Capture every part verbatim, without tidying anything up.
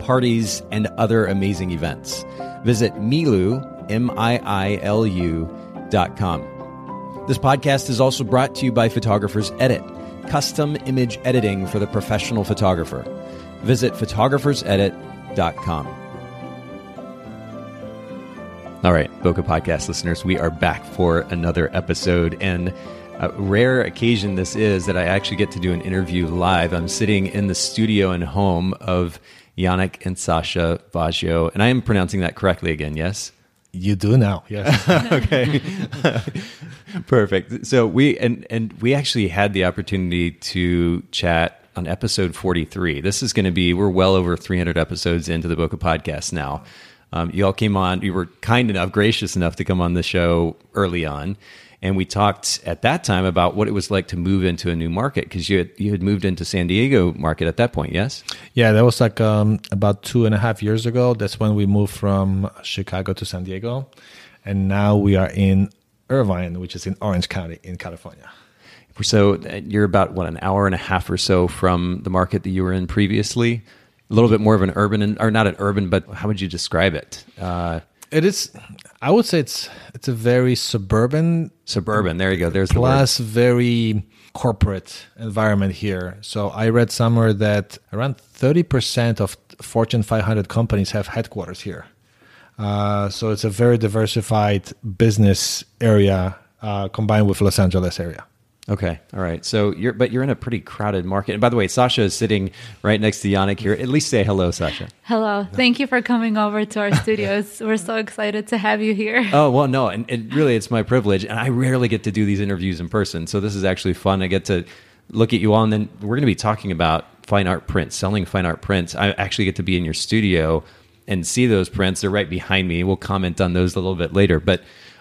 parties, and other amazing events. Visit Miilu, M I I L U, dot com. This podcast is also brought to you by Photographers Edit, custom image editing for the professional photographer. Visit photographers edit dot com. All right, Bokeh Podcast listeners, we are back for another episode, and a rare occasion this is that I actually get to do an interview live. I'm sitting in the studio and home of Yannick and Sasha Vaggio, and I am pronouncing that correctly again, yes? You do now, yes. Okay. Perfect. So we and and we actually had the opportunity to chat on episode forty-three. This is going to be, we're well over three hundred episodes into the Bokeh Podcast now. Um, you all came on, you were kind enough, gracious enough to come on the show early on, and we talked at that time about what it was like to move into a new market, because you had, you had moved into San Diego market at that point, yes? Yeah, that was like um, about two and a half years ago. That's when we moved from Chicago to San Diego. And now we are in Irvine, which is in Orange County in California. So you're about, what, an hour and a half or so from the market that you were in previously? A little bit more of an urban, or not an urban, but how would you describe it? Uh It is, I would say it's it's a very suburban. Suburban, there you go. There's plus the word. Very corporate environment here. So I read somewhere that around thirty percent of Fortune five hundred companies have headquarters here. Uh, so it's a very diversified business area uh, combined with Los Angeles area. Okay. All right. So you're, but you're in a pretty crowded market. And by the way, Sasha is sitting right next to Yannick here. At least say hello, Sasha. Hello. Thank you for coming over to our studios. We're so excited to have you here. Oh, well, no. And, and really, it's my privilege. And I rarely get to do these interviews in person. So this is actually fun. I get to look at you all. And then we're going to be talking about fine art prints, selling fine art prints. I actually get to be in your studio and see those prints. They're right behind me. We'll comment on those a little bit later. But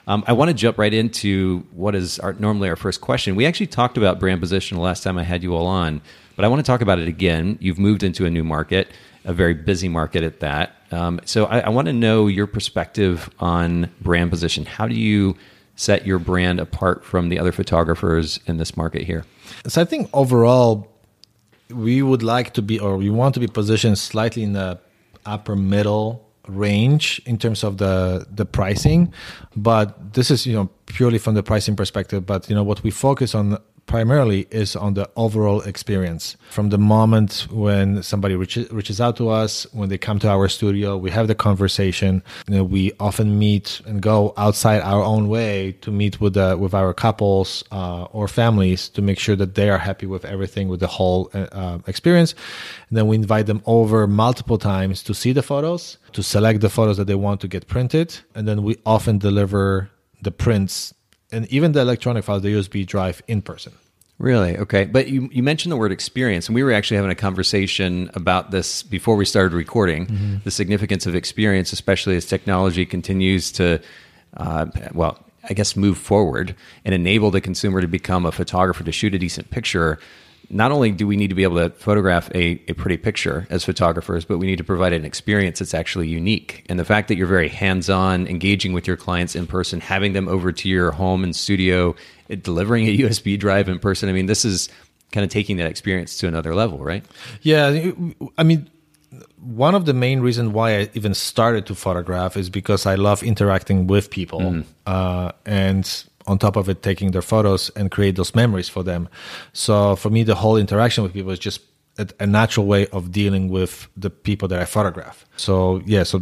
Um, I want to jump right into what is our, normally our first question. We actually talked about brand position the last time I had you all on, but I want to talk about it again. You've moved into a new market, a very busy market at that. Um, so I, I want to know your perspective on brand position. How do you set your brand apart from the other photographers in this market here? So I think overall, we would like to be, or we want to be positioned slightly in the upper middle range in terms of the the pricing, but this is, you know, purely from the pricing perspective. But you know what we focus on primarily is on the overall experience, from the moment when somebody reaches, reaches out to us, when they come to our studio, we have the conversation. You know, we often meet and go outside our own way to meet with the, with our couples uh, or families to make sure that they are happy with everything, with the whole uh, experience. And then we invite them over multiple times to see the photos, to select the photos that they want to get printed. And then we often deliver the prints and even the electronic files, the U S B drive, in person. Really? Okay. But you, you mentioned the word experience, and we were actually having a conversation about this before we started recording, mm-hmm. the significance of experience, especially as technology continues to, uh, well, I guess move forward and enable the consumer to become a photographer, to shoot a decent picture. Not only do we need to be able to photograph a, a pretty picture as photographers, but we need to provide an experience that's actually unique. And the fact that you're very hands-on, engaging with your clients in person, having them over to your home and studio, delivering a U S B drive in person, I mean, this is kind of taking that experience to another level, right? Yeah. I mean, one of the main reasons why I even started to photograph is because I love interacting with people. Mm. Uh, and on top of it, taking their photos and create those memories for them. So for me, the whole interaction with people is just a natural way of dealing with the people that I photograph. So yeah, so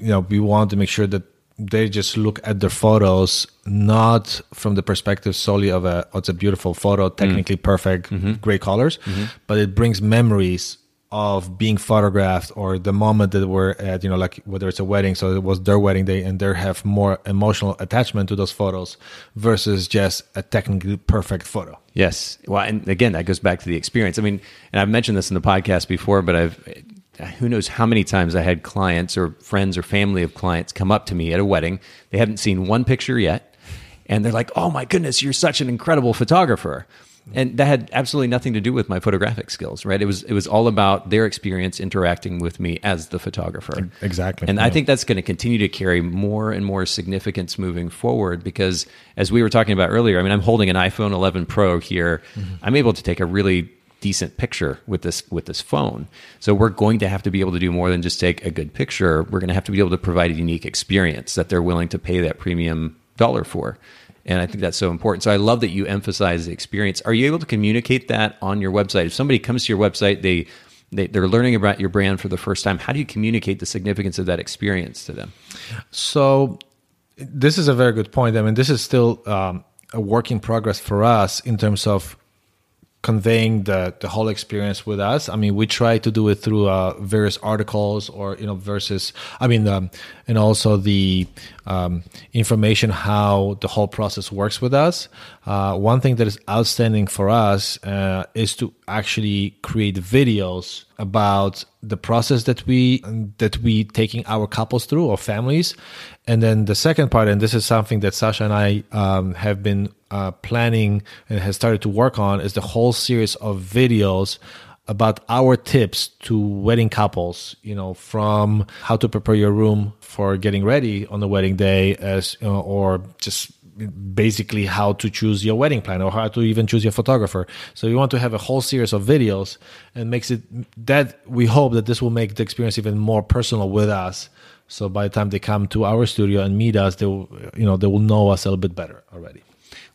you know, we want to make sure that they just look at their photos not from the perspective solely of a, oh, it's a beautiful photo, technically mm. perfect, mm-hmm. great colors, mm-hmm. but it brings memories of being photographed, or the moment that we're at, you know, like whether it's a wedding, so it was their wedding day and they have more emotional attachment to those photos versus just a technically perfect photo. Yes. Well, and again, that goes back to the experience. I mean, and I've mentioned this in the podcast before, but I've, who knows how many times I had clients or friends or family of clients come up to me at a wedding. They haven't seen one picture yet. And they're like, oh my goodness, you're such an incredible photographer. And that had absolutely nothing to do with my photographic skills, right? It was it was all about their experience interacting with me as the photographer. Exactly. And yeah. I think that's going to continue to carry more and more significance moving forward because, as we were talking about earlier, I mean, I'm holding an iPhone eleven Pro here. Mm-hmm. I'm able to take a really decent picture with this with this phone. So we're going to have to be able to do more than just take a good picture. We're going to have to be able to provide a unique experience that they're willing to pay that premium dollar for. And I think that's so important. So I love that you emphasize the experience. Are you able to communicate that on your website? If somebody comes to your website, they, they, they're learning about your brand for the first time. How do you communicate the significance of that experience to them? So this is a very good point. I mean, this is still um, a work in progress for us in terms of conveying the, the whole experience with us. I mean, we try to do it through uh, various articles or, you know, versus, I mean, um, and also the um, information, how the whole process works with us. Uh, one thing that is outstanding for us uh, is to actually create videos about the process that we that we taking our couples through or families. And then the second part, and this is something that Sasha and I um, have been uh, planning and has started to work on, is the whole series of videos about our tips to wedding couples, you know, from how to prepare your room for getting ready on the wedding day, as you know, or just basically how to choose your wedding planner or how to even choose your photographer. So we want to have a whole series of videos, and makes it that we hope that this will make the experience even more personal with us. So by the time they come to our studio and meet us, they will, you know, they will know us a little bit better already.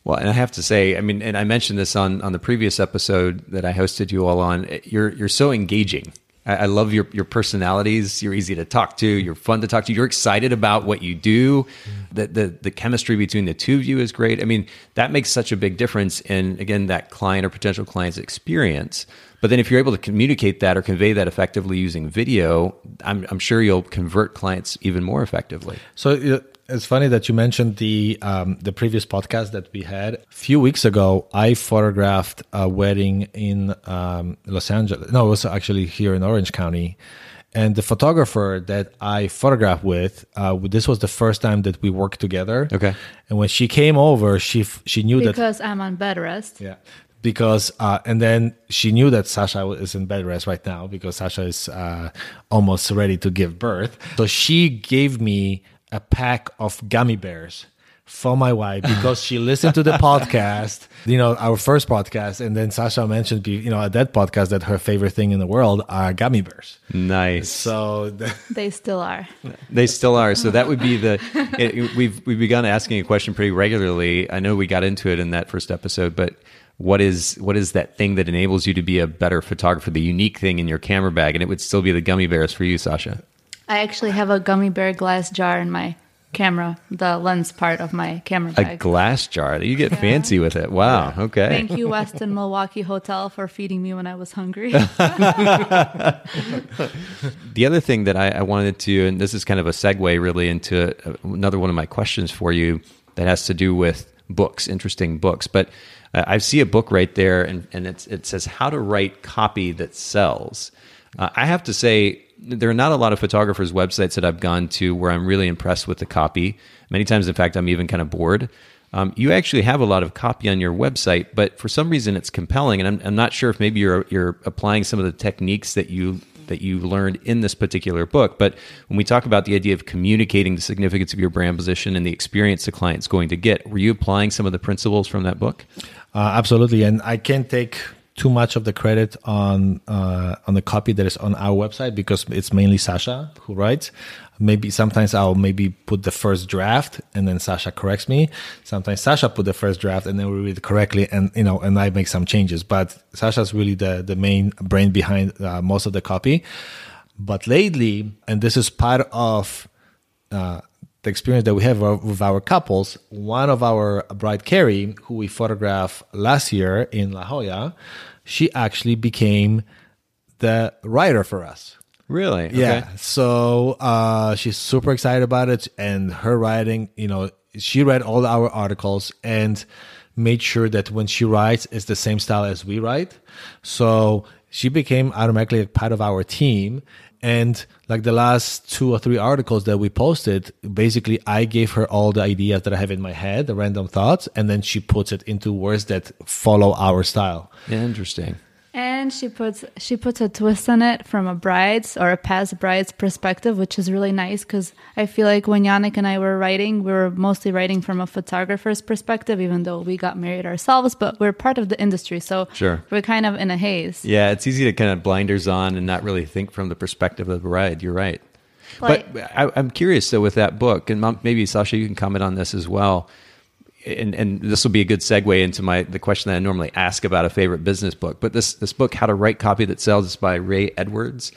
Well, and I have to say, I mean, and I mentioned this on, on the previous episode that I hosted you all on, you're you're so engaging. I, I love your, your personalities. You're easy to talk to. You're fun to talk to. You're excited about what you do. The, the, the chemistry between the two of you is great. I mean, that makes such a big difference in, again, that client or potential client's experience. But then if you're able to communicate that or convey that effectively using video, I'm, I'm sure you'll convert clients even more effectively. So uh, it's funny that you mentioned the um, the previous podcast that we had. A few weeks ago, I photographed a wedding in um, Los Angeles. No, it was actually here in Orange County. And the photographer that I photographed with, uh, this was the first time that we worked together. Okay. And when she came over, she she knew because that... Because I'm on bed rest. Yeah. Because, uh, and then she knew that Sasha is in bed rest right now because Sasha is uh, almost ready to give birth. So she gave me a pack of gummy bears for my wife because she listened to the podcast, you know, our first podcast. And then Sasha mentioned, you know, at that podcast that her favorite thing in the world are gummy bears. Nice. So the- they still are. They still are. So that would be the, it, we've, we've begun asking a question pretty regularly. I know we got into it in that first episode, but what is what is that thing that enables you to be a better photographer, the unique thing in your camera bag? And it would still be the gummy bears for you, Sasha. I actually have a gummy bear glass jar in my camera, the lens part of my camera bag. A glass jar? You get yeah. fancy with it. Wow. Yeah. Okay. Thank you, Weston Milwaukee Hotel, for feeding me when I was hungry. The other thing that I, I wanted to, and this is kind of a segue really into another one of my questions for you that has to do with books, interesting books. But uh, I see a book right there, and, and it's, it says How to Write Copy That Sells. Uh, I have to say, there are not a lot of photographers' websites that I've gone to where I'm really impressed with the copy. Many times, in fact, I'm even kind of bored. Um, you actually have a lot of copy on your website, but for some reason it's compelling. And I'm, I'm not sure if maybe you're you're applying some of the techniques that you that you learned in this particular book. But when we talk about the idea of communicating the significance of your brand position and the experience the client's going to get, were you applying some of the principles from that book? Uh, absolutely. And I can't take too much of the credit on uh, on the copy that is on our website because it's mainly Sasha who writes. Maybe sometimes I'll maybe put the first draft and then Sasha corrects me. Sometimes Sasha put the first draft and then we read it correctly, and you know, and I make some changes. But Sasha's really the the main brain behind uh, most of the copy. But lately, and this is part of uh, the experience that we have with our couples, one of our bride Carrie, who we photographed last year in La Jolla, she actually became the writer for us. Really? Yeah. Okay. So uh, she's super excited about it, and her writing, you know, she read all our articles and made sure that when she writes, it's the same style as we write. So she became automatically a part of our team. And like the last two or three articles that we posted, basically I gave her all the ideas that I have in my head, the random thoughts, and then she puts it into words that follow our style. Interesting. And she puts she puts a twist on it from a bride's or a past bride's perspective, which is really nice because I feel like when Yannick and I were writing, we were mostly writing from a photographer's perspective, even though we got married ourselves, but we're part of the industry, so sure. We're kind of in a haze. Yeah, it's easy to kind of blinders on and not really think from the perspective of the bride. You're right. Like, but I, I'm curious, though, with that book, and maybe, Sasha, you can comment on this as well. And, and this will be a good segue into my the question that I normally ask about a favorite business book. But this this book, How to Write Copy That Sells, is by Ray Edwards.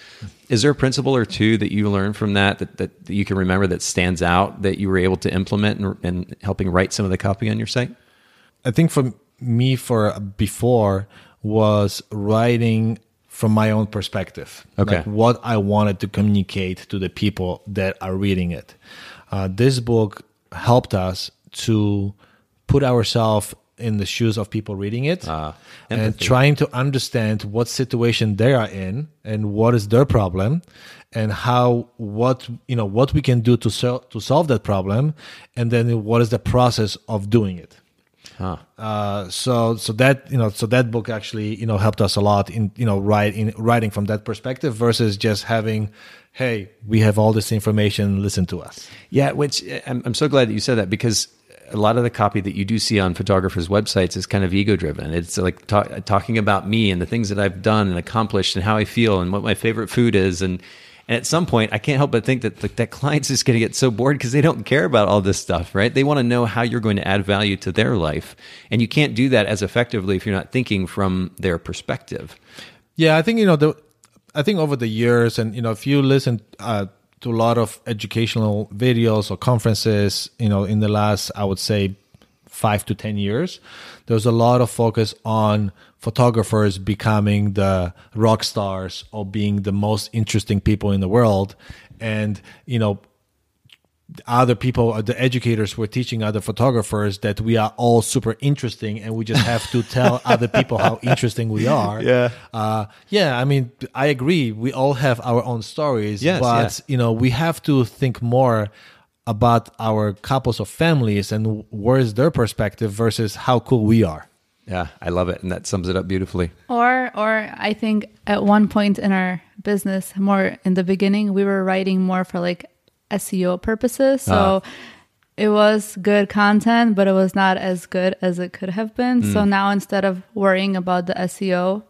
Is there a principle or two that you learned from that that, that, that you can remember that stands out that you were able to implement in, in helping write some of the copy on your site? I think for me, for before, was writing from my own perspective. Okay. Like what I wanted to communicate to the people that are reading it. Uh, this book helped us to put ourselves in the shoes of people reading it uh, and trying to understand what situation they are in and what is their problem and how what you know what we can do to sol- to solve that problem, and then what is the process of doing it. Huh. Uh, so so that you know so that book actually you know helped us a lot in you know write in writing from that perspective versus just having, hey, we have all this information, listen to us. Yeah, which I'm I'm so glad that you said that, because a lot of the copy that you do see on photographers' websites is kind of ego-driven. It's like ta- talking about me and the things that I've done and accomplished and how I feel and what my favorite food is. And, and at some point, I can't help but think that the, that client's just going to get so bored because they don't care about all this stuff, right? They want to know how you're going to add value to their life. And you can't do that as effectively if you're not thinking from their perspective. Yeah, I think, you know, the, I think over the years, and, you know, if you listen... Uh, to a lot of educational videos or conferences, you know, in the last, I would say, five to ten years, there's a lot of focus on photographers becoming the rock stars or being the most interesting people in the world. And, you know, other people, the educators were teaching other photographers that we are all super interesting and we just have to tell other people how interesting we are. Yeah. Uh, yeah. I mean, I agree. We all have our own stories, yes, but yes. You know, we have to think more about our couples or families and where is their perspective versus how cool we are. Yeah, I love it. And that sums it up beautifully. Or or I think at one point in our business, more in the beginning, we were writing more for like S E O purposes, so ah. It was good content, but it was not as good as it could have been. Mm. So now instead of worrying about the S E O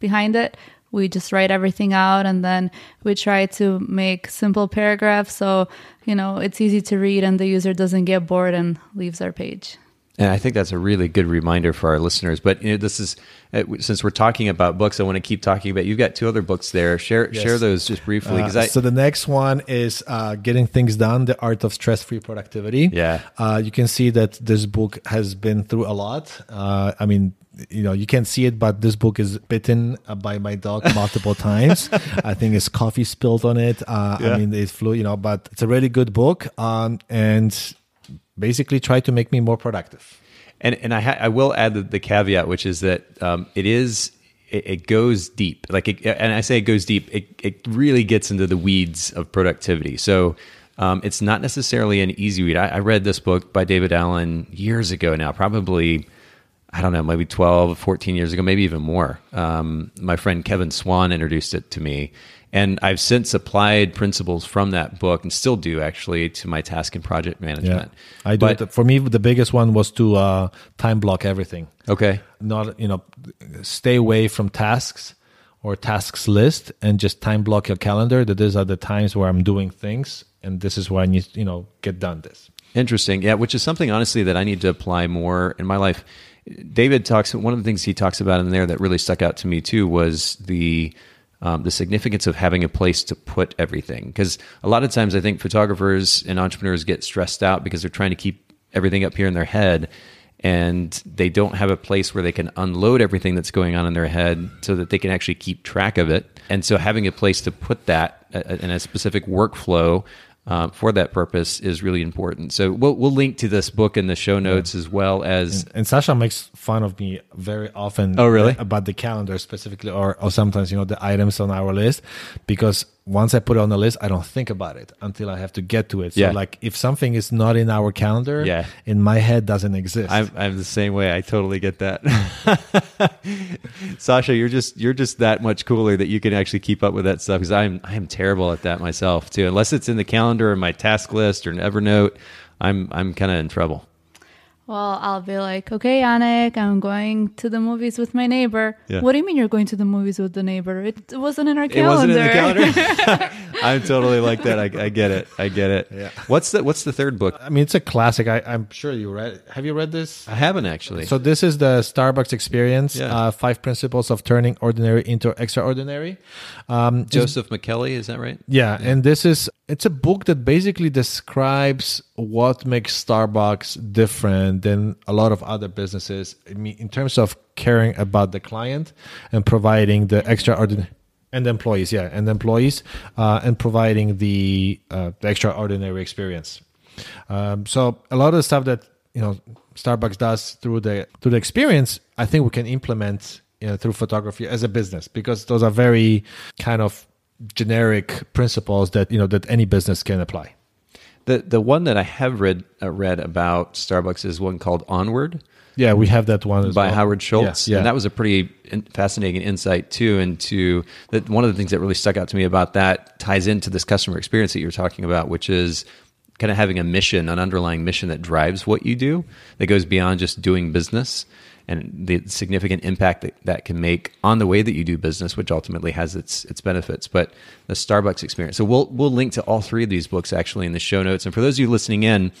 behind it, we just write everything out, and then we try to make simple paragraphs so you know it's easy to read and the user doesn't get bored and leaves our page. And I think that's a really good reminder for our listeners. But you know, this is uh, since we're talking about books, I want to keep talking about. You've got two other books there. Share yes. share those just briefly. Uh, I, so the next one is uh, Getting Things Done: The Art of Stress-Free Productivity. Yeah, uh, you can see that this book has been through a lot. Uh, I mean, you know, you can't see it, but this book is bitten by my dog multiple times. I think it's coffee spilled on it. Uh, yeah. I mean, it flew. You know, but it's a really good book, um, and. Basically try to make me more productive. And and I ha- I will add the, the caveat, which is that um, it is, it, it goes deep. Like, it, and I say it goes deep, it, it really gets into the weeds of productivity. So um, it's not necessarily an easy read. I, I read this book by David Allen years ago now, probably, I don't know, maybe twelve, fourteen years ago, maybe even more. Um, my friend Kevin Swan introduced it to me. And I've since applied principles from that book, and still do actually, to my task and project management. Yeah, I do. But, it, for me, the biggest one was to uh, time block everything. Okay, not you know, stay away from tasks or tasks list, and just time block your calendar. That these are the times where I'm doing things, and this is where I need you know get done this. Interesting, yeah. Which is something honestly that I need to apply more in my life. David talks. One of the things he talks about in there that really stuck out to me too was the. Um, the significance of having a place to put everything. Because a lot of times I think photographers and entrepreneurs get stressed out because they're trying to keep everything up here in their head, and they don't have a place where they can unload everything that's going on in their head so that they can actually keep track of it. And so having a place to put that in a specific workflow Uh, for that purpose is really important. So we'll we'll link to this book in the show notes yeah. as well as... And, and Sasha makes fun of me very often. Oh, really? About the calendar specifically, or, or sometimes, you know, the items on our list, because once I put it on the list, I don't think about it until I have to get to it. So yeah. like if something is not in our calendar, yeah. in my head doesn't exist. I'm, I'm the same way. I totally get that. Sasha, you're just you're just that much cooler that you can actually keep up with that stuff, because I'm I'm terrible at that myself too. Unless it's in the calendar or my task list or in Evernote, I'm I'm kind of in trouble. Well, I'll be like, okay, Yannick, I'm going to the movies with my neighbor. Yeah. What do you mean you're going to the movies with the neighbor? It wasn't in our calendar. It wasn't in the calendar? I'm totally like that. I, I get it. I get it. Yeah. What's the What's the third book? I mean, it's a classic. I, I'm sure you read it. Have you read this? I haven't, actually. So this is the Starbucks Experience, yeah. uh, Five Principles of Turning Ordinary into Extraordinary. Um, Joseph McKellie, is that right? Yeah, yeah. And this is, it's a book that basically describes what makes Starbucks different than a lot of other businesses, I mean, in terms of caring about the client and providing the extraordinary, and employees, yeah, and employees, uh, and providing the, uh, the extraordinary experience. Um, so a lot of the stuff that, you know, Starbucks does through the through the experience, I think we can implement, you know, through photography as a business, because those are very kind of generic principles that, you know, that any business can apply. The the one that I have read uh, read about Starbucks is one called Onward. Yeah, we have that one as by well. Howard Schultz. Yeah, yeah. And that was a pretty fascinating insight too into that. One of the things that really stuck out to me about that ties into this customer experience that you were talking about, which is kind of having a mission, an underlying mission that drives what you do, that goes beyond just doing business, and the significant impact that that can make on the way that you do business, which ultimately has its its benefits. But the Starbucks Experience. So we'll we'll link to all three of these books actually in the show notes. And for those of you listening in,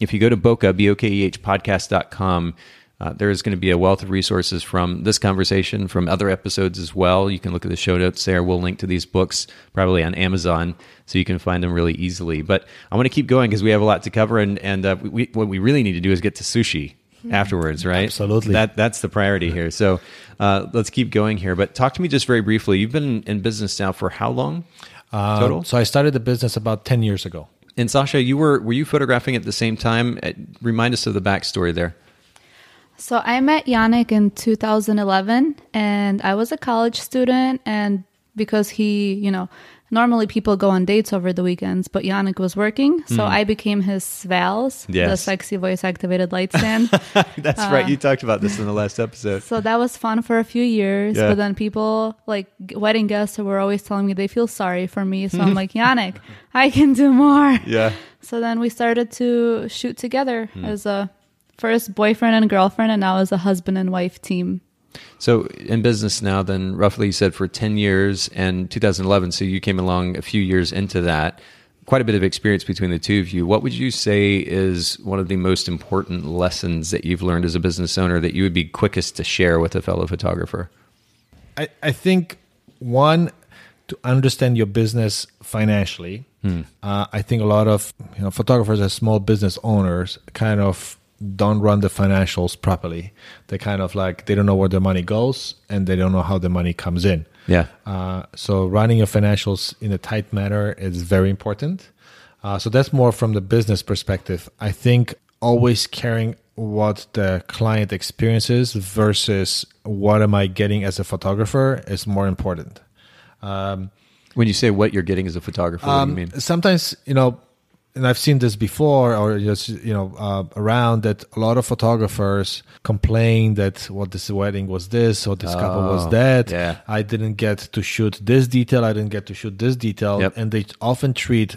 if you go to Bokeh, B O K E H podcast dot com, uh, there is going to be a wealth of resources from this conversation, from other episodes as well. You can look at the show notes there. We'll link to these books probably on Amazon, so you can find them really easily. But I want to keep going because we have a lot to cover, and and uh, we, what we really need to do is get to sushi afterwards, right? Absolutely. That that's the priority here. So uh, let's keep going here. But talk to me just very briefly. You've been in business now for how long uh, total? So I started the business about ten years ago. And Sasha, you were were you photographing at the same time? Remind us of the backstory there. So I met Yannick in two thousand eleven, and I was a college student. And because he, you know, normally people go on dates over the weekends, but Yannick was working, so mm. I became his Vals, yes. the sexy voice-activated light stand. That's uh, right. You talked about this in the last episode. So that was fun for a few years, yeah. but then people, like wedding guests, were always telling me they feel sorry for me, so I'm like, Yannick, I can do more. Yeah. So then we started to shoot together mm. as a first boyfriend and girlfriend, and now as a husband and wife team. So in business now, then roughly you said for ten years and two thousand eleven. So you came along a few years into that, quite a bit of experience between the two of you. What would you say is one of the most important lessons that you've learned as a business owner that you would be quickest to share with a fellow photographer? I, I think one, to understand your business financially. Hmm. Uh, I think a lot of you know photographers as small business owners kind of don't run the financials properly. They kind of like, they don't know where the money goes and they don't know how the money comes in. Yeah. Uh, so running your financials in a tight manner is very important. Uh, so that's more from the business perspective. I think always caring what the client experiences versus what am I getting as a photographer is more important. Um, when you say what you're getting as a photographer, um, what do you mean? Sometimes, you know, and I've seen this before, or just you know, uh, around that a lot of photographers complain that well, this wedding was this, or this oh, couple was that. Yeah. I didn't get to shoot this detail. I didn't get to shoot this detail, yep. and they often treat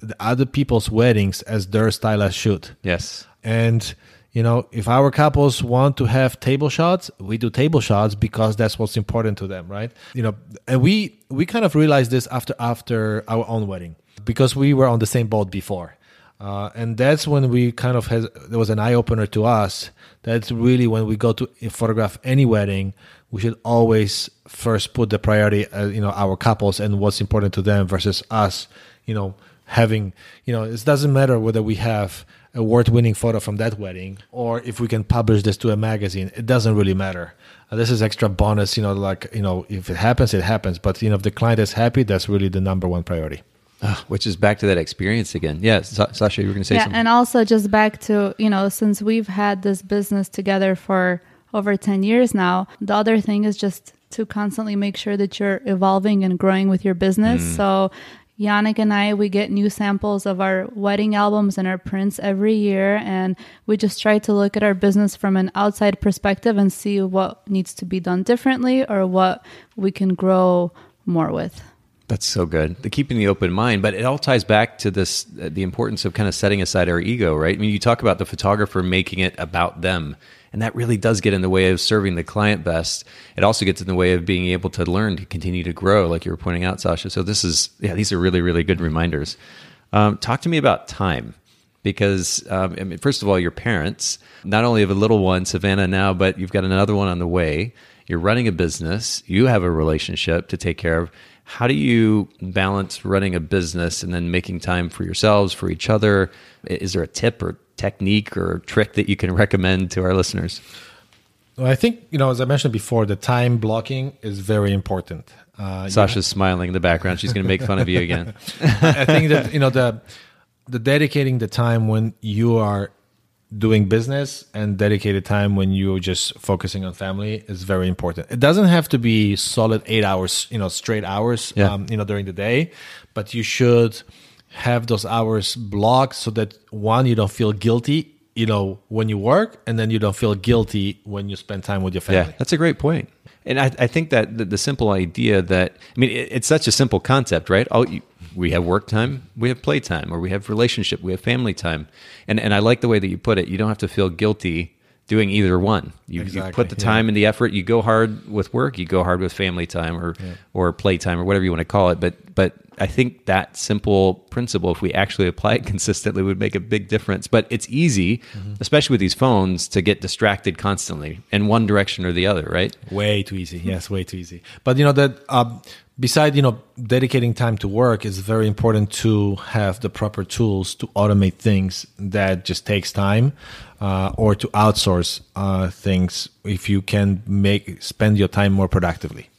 the other people's weddings as their stylized shoot. Yes, and you know, if our couples want to have table shots, we do table shots because that's what's important to them, right? You know, and we we kind of realized this after after our own wedding, because we were on the same boat before. Uh, and that's when we kind of had, there was an eye-opener to us. That's really when we go to photograph any wedding, we should always first put the priority, uh, you know, our couples and what's important to them versus us, you know, having, you know, it doesn't matter whether we have award-winning photo from that wedding or if we can publish this to a magazine. It doesn't really matter. Uh, this is extra bonus, you know, like, you know, if it happens, it happens. But, you know, if the client is happy, that's really the number one priority. Uh, which is back to that experience again. Yeah, Sa- Sasha, you were going to say yeah, something. Yeah, and also just back to, you know, since we've had this business together for over ten years now. The other thing is just to constantly make sure that you're evolving and growing with your business. Mm. So Yannick and I, we get new samples of our wedding albums and our prints every year. And we just try to look at our business from an outside perspective and see what needs to be done differently or what we can grow more with. That's so good. The keeping the open mind, but it all ties back to this, uh, the importance of kind of setting aside our ego, right? I mean, you talk about the photographer making it about them, and that really does get in the way of serving the client best. It also gets in the way of being able to learn, to continue to grow, like you were pointing out, Sasha. So this is, yeah, these are really, really good reminders. Um, talk to me about time. Because, um, I mean, first of all, your parents, not only have a little one, Savannah now, but you've got another one on the way. You're running a business. You have a relationship to take care of. How do you balance running a business and then making time for yourselves, for each other? Is there a tip or technique or trick that you can recommend to our listeners? Well, I think, you know, as I mentioned before, the time blocking is very important. Uh, Sasha's yeah. smiling in the background. She's going to make fun of you again. I think that, you know, the the dedicating the time when you are doing business and dedicated time when you're just focusing on family is very important. It doesn't have to be solid eight hours, you know, straight hours, yeah. um, you know, during the day, but you should have those hours blocked so that, one, you don't feel guilty, you know, when you work, and then you don't feel guilty when you spend time with your family. Yeah, that's a great point. And I, I think that the, the simple idea that, I mean, it, it's such a simple concept, right? All you, we have work time, we have play time, or we have relationship, we have family time. And and I like the way that you put it. You don't have to feel guilty doing either one. You, exactly. you put the time yeah. and the effort. You go hard with work, you go hard with family time or, yeah. or play time or whatever you want to call it. But but I think that simple principle, if we actually apply it consistently, would make a big difference. But it's easy, mm-hmm. especially with these phones, to get distracted constantly in one direction or the other, right? Way too easy. Yes, way too easy. But, you know, that... Um, Besides, you know, dedicating time to work, it's very important to have the proper tools to automate things that just takes time, uh, or to outsource uh, things if you can make spend your time more productively.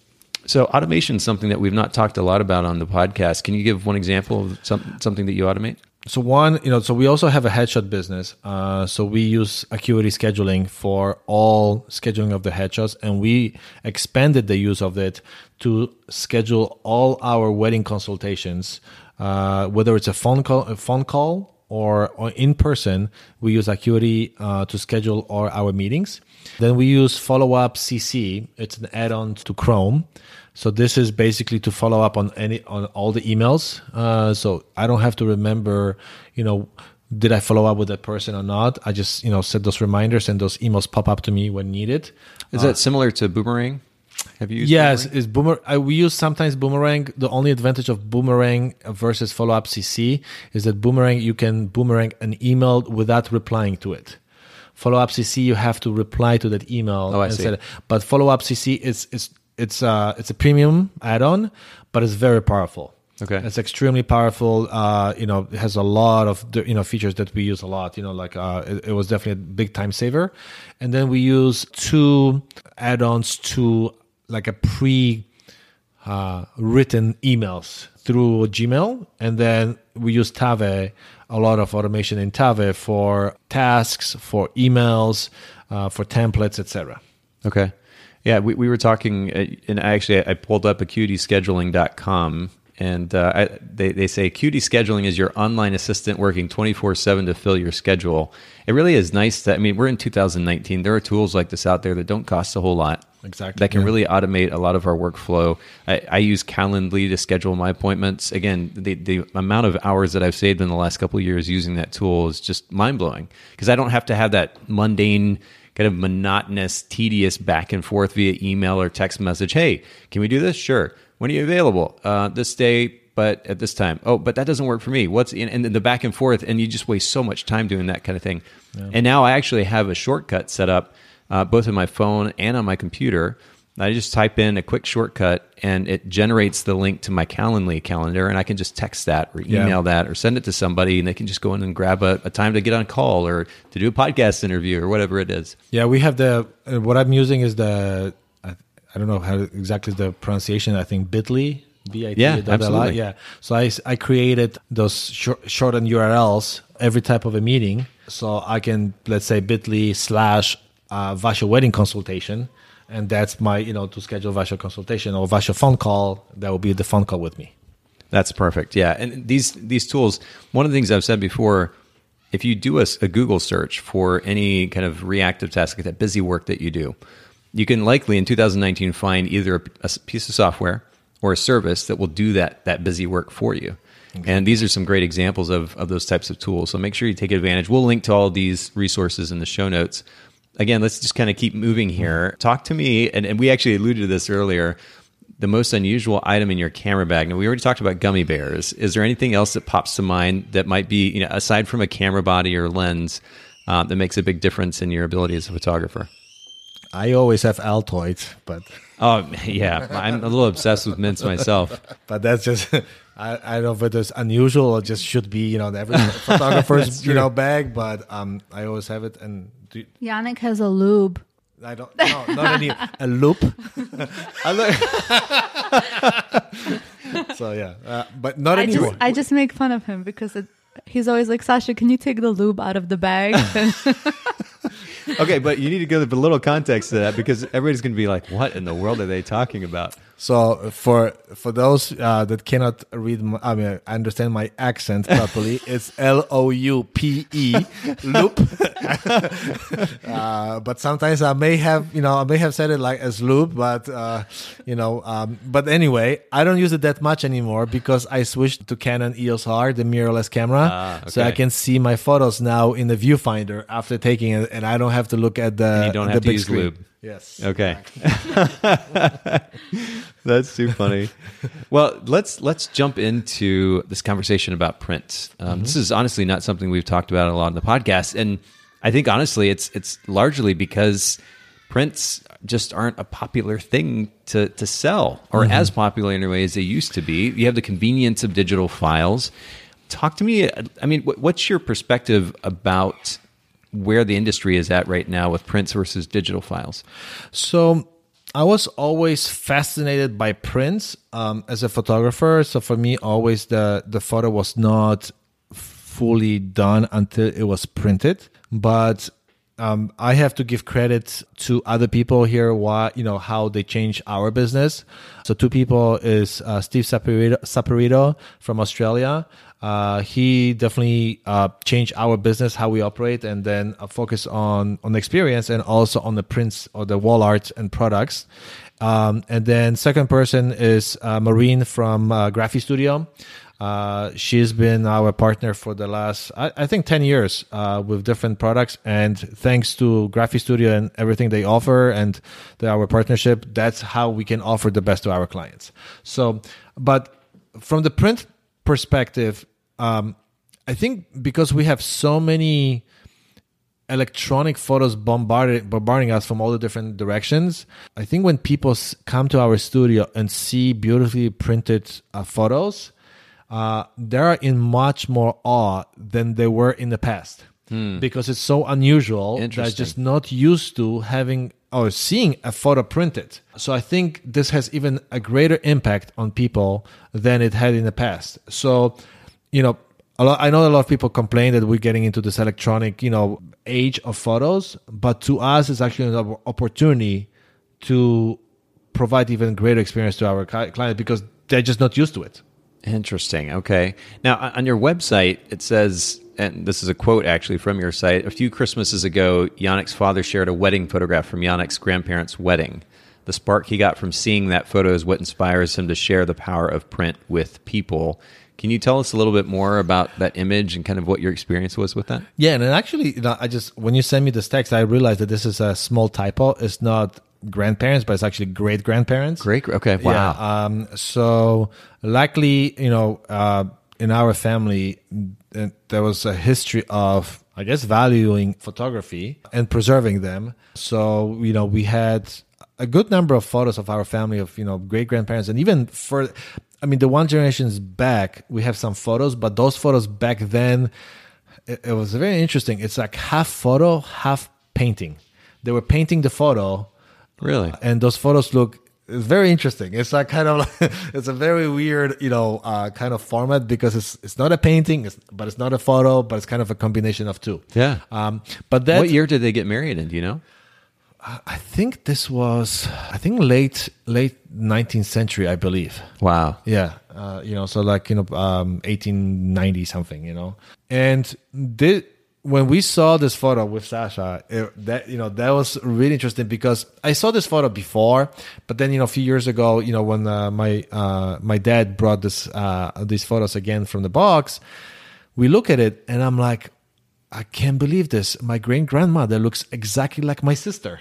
So automation is something that we've not talked a lot about on the podcast. Can you give one example of some, something that you automate? So one, you know, so we also have a headshot business. Uh, so we use Acuity scheduling for all scheduling of the headshots, and we expanded the use of it to schedule all our wedding consultations, uh, whether it's a phone call, a phone call, or, or in person. We use Acuity uh, to schedule all our meetings. Then we use FollowUp dot c c. It's an add-on to Chrome. So this is basically to follow up on any on all the emails. Uh, so I don't have to remember, you know, did I follow up with that person or not? I just, you know, set those reminders and those emails pop up to me when needed. Is uh, that similar to Boomerang? Have you used yes, Boomerang? Is Boomer, I, we use sometimes Boomerang. The only advantage of Boomerang versus FollowUp dot c c is that Boomerang, you can Boomerang an email without replying to it. FollowUp dot c c, you have to reply to that email. Oh, I see. It. But FollowUp dot c c is... is It's uh it's a premium add-on, but it's very powerful. Okay, it's extremely powerful. Uh, you know, it has a lot of you know features that we use a lot. You know, like uh, it, it was definitely a big time saver. And then we use two add-ons to like a pre uh, written emails through Gmail, and then we use Tave. A lot of automation in Tave for tasks, for emails, uh, for templates, et cetera. Okay. Yeah, we, we were talking, and I actually I pulled up acuity scheduling dot com, and uh, I, they, they say Acuity Scheduling is your online assistant working twenty-four seven to fill your schedule. It really is nice that, I mean, we're in two thousand nineteen. There are tools like this out there that don't cost a whole lot. Exactly. That can yeah. really automate a lot of our workflow. I, I use Calendly to schedule my appointments. Again, the, the amount of hours that I've saved in the last couple of years using that tool is just mind-blowing, because I don't have to have that mundane, kind of monotonous, tedious back and forth via email or text message. Hey, can we do this? Sure. When are you available? Uh, this day, but at this time. Oh, but that doesn't work for me. What's in, and then the back and forth, and you just waste so much time doing that kind of thing. Yeah. And now I actually have a shortcut set up, uh, both on my phone and on my computer. I just type in a quick shortcut, and it generates the link to my Calendly calendar, and I can just text that or email yeah. that or send it to somebody, and they can just go in and grab a, a time to get on a call or to do a podcast interview or whatever it is. Yeah, we have the uh, – what I'm using is the I, – I don't know how exactly the pronunciation. I think Bitly. B I T yeah, absolutely. Yeah. So I, I created those short, shortened U R Ls, every type of a meeting. So I can, let's say, Bitly slash uh, Vasha wedding consultation, and that's my, you know, to schedule Vasha consultation or Vasha phone call, that will be the phone call with me. That's perfect. Yeah. And these, these tools, one of the things I've said before, if you do a, a Google search for any kind of reactive task, that busy work that you do, you can likely in two thousand nineteen find either a, a piece of software or a service that will do that, that busy work for you. Okay. And these are some great examples of, of those types of tools. So make sure you take advantage. We'll link to all these resources in the show notes. Again, let's just kind of keep moving here. Talk to me, and, and we actually alluded to this earlier, the most unusual item in your camera bag. Now, we already talked about gummy bears. Is there anything else that pops to mind that might be, you know, aside from a camera body or lens, uh, that makes a big difference in your ability as a photographer? I always have Altoids, but... Oh, yeah. I'm a little obsessed with mints myself. But that's just... I, I don't know if it's unusual or just should be, you know, every photographer's, you know, bag, but um, I always have it. And do, Yannick has a lube. I don't know, not any, a loop. So, yeah, uh, but not I anymore. Just, I just make fun of him because it, he's always like, Sasha, can you take the lube out of the bag? Okay, but you need to give a little context to that because everybody's going to be like, what in the world are they talking about? So for for those uh, that cannot read, my, I mean, I understand my accent properly, it's L O U P E, loop. uh, but sometimes I may have, you know, I may have said it like as loop, but, uh, you know, um, but anyway, I don't use it that much anymore because I switched to Canon E O S R, the mirrorless camera. Ah, okay. So I can see my photos now in the viewfinder after taking it, and I don't have to look at the, and you don't have the to big use screen. Lube. Yes. Okay. That's too funny. Well, let's let's jump into this conversation about print. Um, mm-hmm. This is honestly not something we've talked about a lot in the podcast, and I think honestly it's it's largely because prints just aren't a popular thing to to sell, or mm-hmm. as popular anyway as they used to be. You have the convenience of digital files. Talk to me. I mean, what's your perspective about where the industry is at right now with prints versus digital files? So I was always fascinated by prints um, as a photographer. So for me, always the, the photo was not fully done until it was printed. But um, I have to give credit to other people here, why, you know, how they changed our business. So two people is uh, Steve Saperito, Saperito from Australia. Uh, he definitely uh, changed our business, how we operate, and then uh, focus on on experience and also on the prints or the wall art and products. Um, and then second person is uh, Maureen from uh, GraphiStudio. Uh, she's been our partner for the last, I, I think, ten years uh, with different products. And thanks to GraphiStudio and everything they offer and the, our partnership, that's how we can offer the best to our clients. So, but from the print perspective, um, I think because we have so many electronic photos bombarded, bombarding us from all the different directions, I think when people come to our studio and see beautifully printed uh, photos, uh, they are in much more awe than they were in the past hmm. because it's so unusual. They're just not used to having or seeing a photo printed. So I think this has even a greater impact on people than it had in the past. So, you know, a lot, I know a lot of people complain that we're getting into this electronic, you know, age of photos, but to us, it's actually an opportunity to provide even greater experience to our client because they're just not used to it. Interesting. Okay. Now, on your website, it says, and this is a quote actually from your site, a few Christmases ago, Yannick's father shared a wedding photograph from Yannick's grandparents' wedding. The spark he got from seeing that photo is what inspires him to share the power of print with people. Can you tell us a little bit more about that image and kind of what your experience was with that? Yeah, and actually, you know, I just, when you send me this text, I realized that this is a small typo. It's not grandparents, but it's actually great grandparents. Great, okay, wow. Yeah, um, so likely, you know, uh, in our family, there was a history of, I guess, valuing photography and preserving them. So, you know, we had a good number of photos of our family of, you know, great grandparents, and even for, I mean, the one generation's back, we have some photos, but those photos back then, it, it was very interesting. It's like half photo, half painting. They were painting the photo. Really? Uh, and those photos look very interesting. It's like kind of like, it's a very weird, you know, uh, kind of format because it's it's not a painting, it's, but it's not a photo, but it's kind of a combination of two. Yeah. Um, but that, what year did they get married in? Do you know? I think this was, I think late late nineteenth century, I believe. Wow. Yeah. Uh, you know, so like, you know, um, eighteen ninety something, you know. And this, when we saw this photo with Sasha, it, that, you know, that was really interesting because I saw this photo before, but then, you know, a few years ago, you know, when uh, my uh, my dad brought this uh, these photos again from the box, we look at it and I'm like, I can't believe this. My great-grandmother looks exactly like my sister.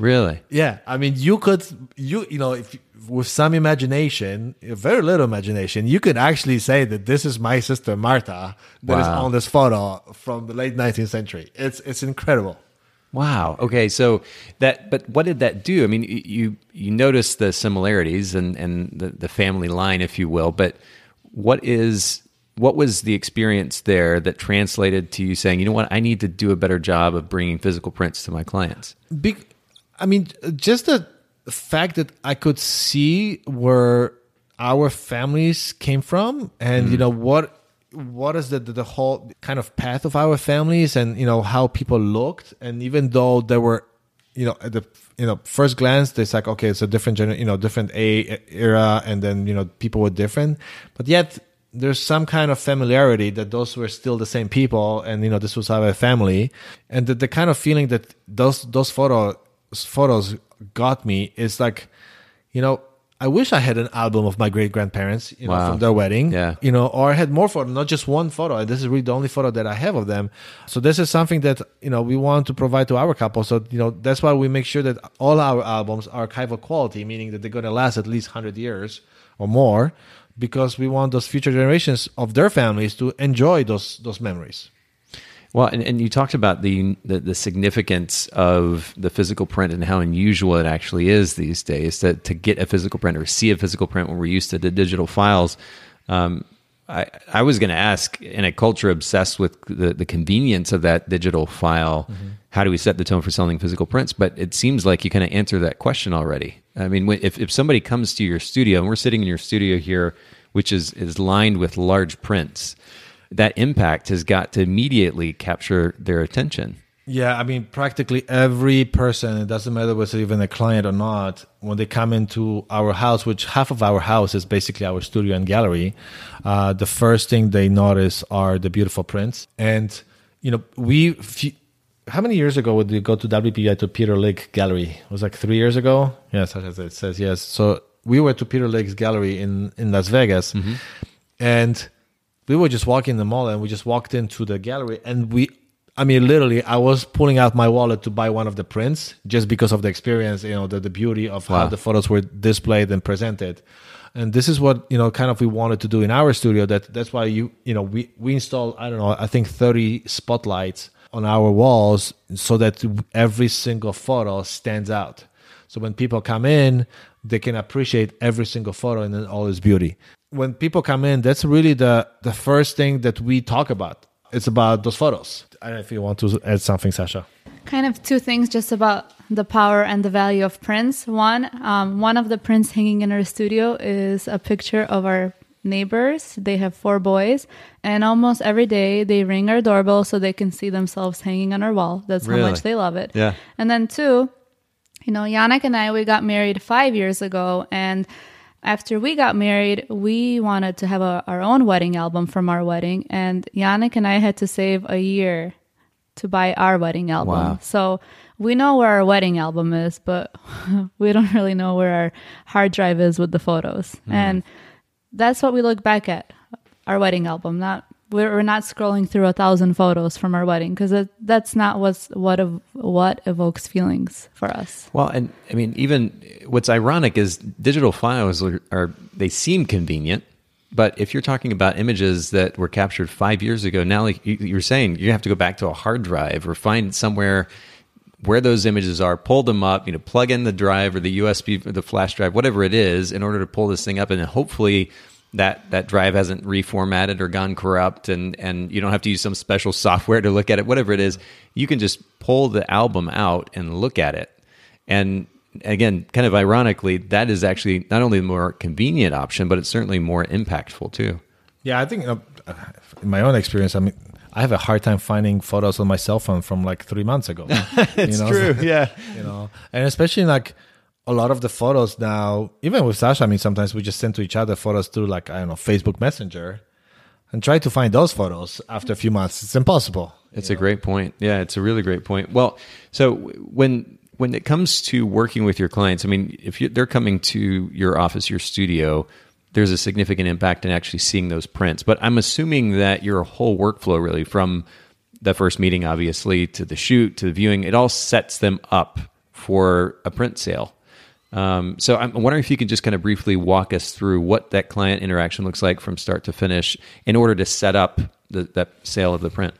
Really? Yeah. I mean, you could, you you know, if with some imagination, very little imagination, you could actually say that this is my sister Martha that wow. is on this photo from the late nineteenth century. It's it's incredible. Wow. Okay. So that, but what did that do? I mean, you you notice the similarities and and the, the family line, if you will. But what is what was the experience there that translated to you saying, you know what, I need to do a better job of bringing physical prints to my clients? Big. I mean, just the fact that I could see where our families came from, and mm. you know what what is the, the the whole kind of path of our families, and you know how people looked, and even though there were, you know, at the you know first glance, it's like, okay, it's a different gener- you know different a era, and then you know people were different, but yet there's some kind of familiarity that those were still the same people, and you know this was our family, and the, the kind of feeling that those those photos. photos got me is like, you know, I wish I had an album of my great grandparents, you know, wow. from their wedding, yeah. you know, or I had more photos, not just one photo. This is really the only photo that I have of them. So this is something that, you know, we want to provide to our couple. So, you know, that's why we make sure that all our albums are archival quality, meaning that they're going to last at least one hundred years or more, because we want those future generations of their families to enjoy those, those memories. Well, and, and you talked about the, the the significance of the physical print and how unusual it actually is these days to, to get a physical print or see a physical print when we're used to the digital files. Um, I, I was going to ask, in a culture obsessed with the, the convenience of that digital file, mm-hmm. how do we set the tone for selling physical prints? But it seems like you kind of answered that question already. I mean, if, if somebody comes to your studio, and we're sitting in your studio here, which is, is lined with large prints, that impact has got to immediately capture their attention. Yeah, I mean, practically every person, it doesn't matter whether it's even a client or not, when they come into our house, which half of our house is basically our studio and gallery, uh, the first thing they notice are the beautiful prints. And, you know, we... How many years ago would we go to W P I to Peter Lake Gallery? It was like three years ago? Yes, it says yes. So we were to Peter Lake's Gallery in, in Las Vegas, mm-hmm. and... we were just walking the mall, and we just walked into the gallery, and we, I mean, literally, I was pulling out my wallet to buy one of the prints just because of the experience, you know, the, the beauty of wow. how the photos were displayed and presented. And this is what, you know, kind of we wanted to do in our studio. That that's why you, you know, we, we installed, I don't know, I think thirty spotlights on our walls so that every single photo stands out. So when people come in, they can appreciate every single photo and then all its beauty. When people come in, that's really the, the first thing that we talk about. It's about those photos. I don't know if you want to add something, Sasha. Kind of two things just about the power and the value of prints. One, um, one of the prints hanging in our studio is a picture of our neighbors. They have four boys, and almost every day they ring our doorbell so they can see themselves hanging on our wall. That's really how much they love it. Yeah. And then two, you know, Yannick and I, we got married five years ago, and after we got married, we wanted to have a, our own wedding album from our wedding, and Yannick and I had to save a year to buy our wedding album. Wow. So we know where our wedding album is, but we don't really know where our hard drive is with the photos. Mm. And that's what we look back at, our wedding album. Not we're, we're not scrolling through a thousand photos from our wedding, because that's not what's, what ev- what evokes feelings for us. Well, and I mean, even what's ironic is digital files are, are they seem convenient, but if you're talking about images that were captured five years ago, now like you, you're saying, you have to go back to a hard drive or find somewhere where those images are, pull them up, you know, plug in the drive or the U S B, or the flash drive, whatever it is, in order to pull this thing up, and hopefully that that drive hasn't reformatted or gone corrupt, and, and you don't have to use some special software to look at it, whatever it is. You can just pull the album out and look at it. And again, kind of ironically, that is actually not only the more convenient option, but it's certainly more impactful too. Yeah, I think, you know, in my own experience, I mean, I have a hard time finding photos on my cell phone from like three months ago. It's you know? True, yeah. You know, and especially like a lot of the photos now, even with Sasha, I mean, sometimes we just send to each other photos through like, I don't know, Facebook Messenger, and try to find those photos after a few months. It's impossible. It's a know? great point. Yeah, it's a really great point. Well, so when when it comes to working with your clients, I mean, if you, they're coming to your office, your studio, there's a significant impact in actually seeing those prints. But I'm assuming that your whole workflow, really, from the first meeting, obviously, to the shoot, to the viewing, it all sets them up for a print sale. Um, so I'm wondering if you can just kind of briefly walk us through what that client interaction looks like from start to finish in order to set up the, that sale of the print.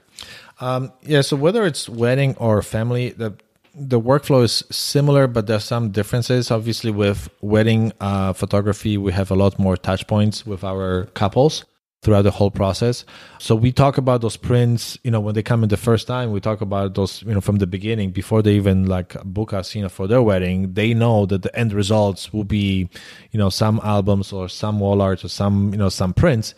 Um, yeah, so whether it's wedding or family, the the workflow is similar, but there's some differences. Obviously, with wedding uh, photography, we have a lot more touch points with our couples throughout the whole process. So we talk about those prints, you know, when they come in the first time, we talk about those, you know, from the beginning, before they even like book us, you know, for their wedding. They know that the end results will be, you know, some albums or some wall art or some, you know, some prints.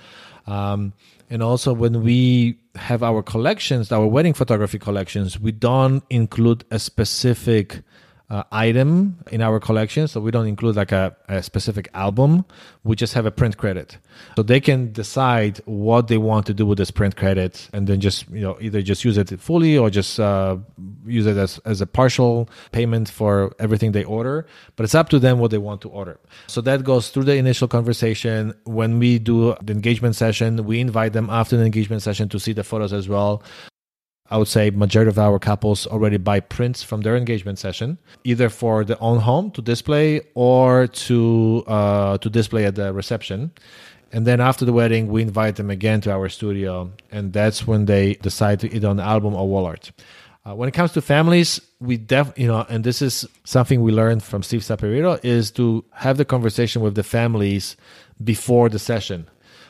Um, and also when we have our collections, our wedding photography collections, we don't include a specific Uh, item in our collection. So we don't include like a, a specific album. We just have a print credit. So they can decide what they want to do with this print credit, and then just, you know, either just use it fully or just uh, use it as, as a partial payment for everything they order. But it's up to them what they want to order. So that goes through the initial conversation. When we do the engagement session, we invite them after the engagement session to see the photos as well. I would say majority of our couples already buy prints from their engagement session, either for their own home to display or to uh, to display at the reception. And then after the wedding, we invite them again to our studio, and that's when they decide to either on album or wall art. Uh, when it comes to families, we def you know, and this is something we learned from Steve Saperito, is to have the conversation with the families before the session,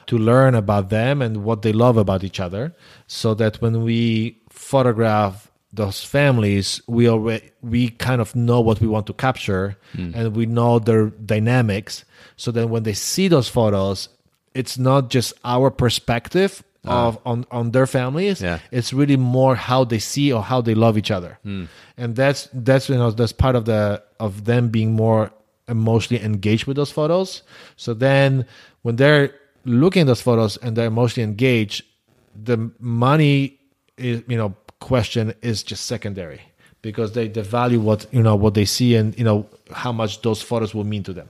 to learn about them and what they love about each other, so that when we photograph those families, we already we kind of know what we want to capture, mm. and we know their dynamics, so that when they see those photos, it's not just our perspective ah. of on, on their families, yeah. it's really more how they see or how they love each other. Mm. And that's that's you know that's part of the of them being more emotionally engaged with those photos. So then when they're looking at those photos and they're emotionally engaged, the money is, you know, question is just secondary, because they, they value what, you know, what they see and, you know, how much those photos will mean to them.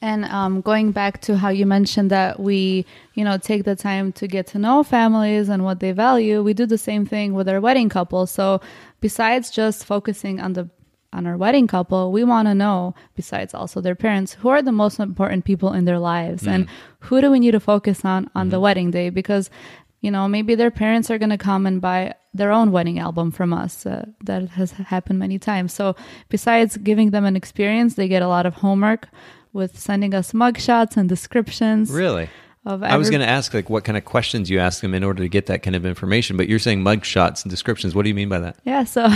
And um, going back to how you mentioned that we, you know, take the time to get to know families and what they value, we do the same thing with our wedding couple. So besides just focusing on the on our wedding couple, we want to know, besides also their parents, who are the most important people in their lives, mm. and who do we need to focus on on mm. the wedding day? Because, you know, maybe their parents are going to come and buy their own wedding album from us. Uh, that has happened many times. So besides giving them an experience, they get a lot of homework with sending us mugshots and descriptions. Really? Of every- I was going to ask, like, what kind of questions you ask them in order to get that kind of information, but you're saying mugshots and descriptions. What do you mean by that? Yeah, so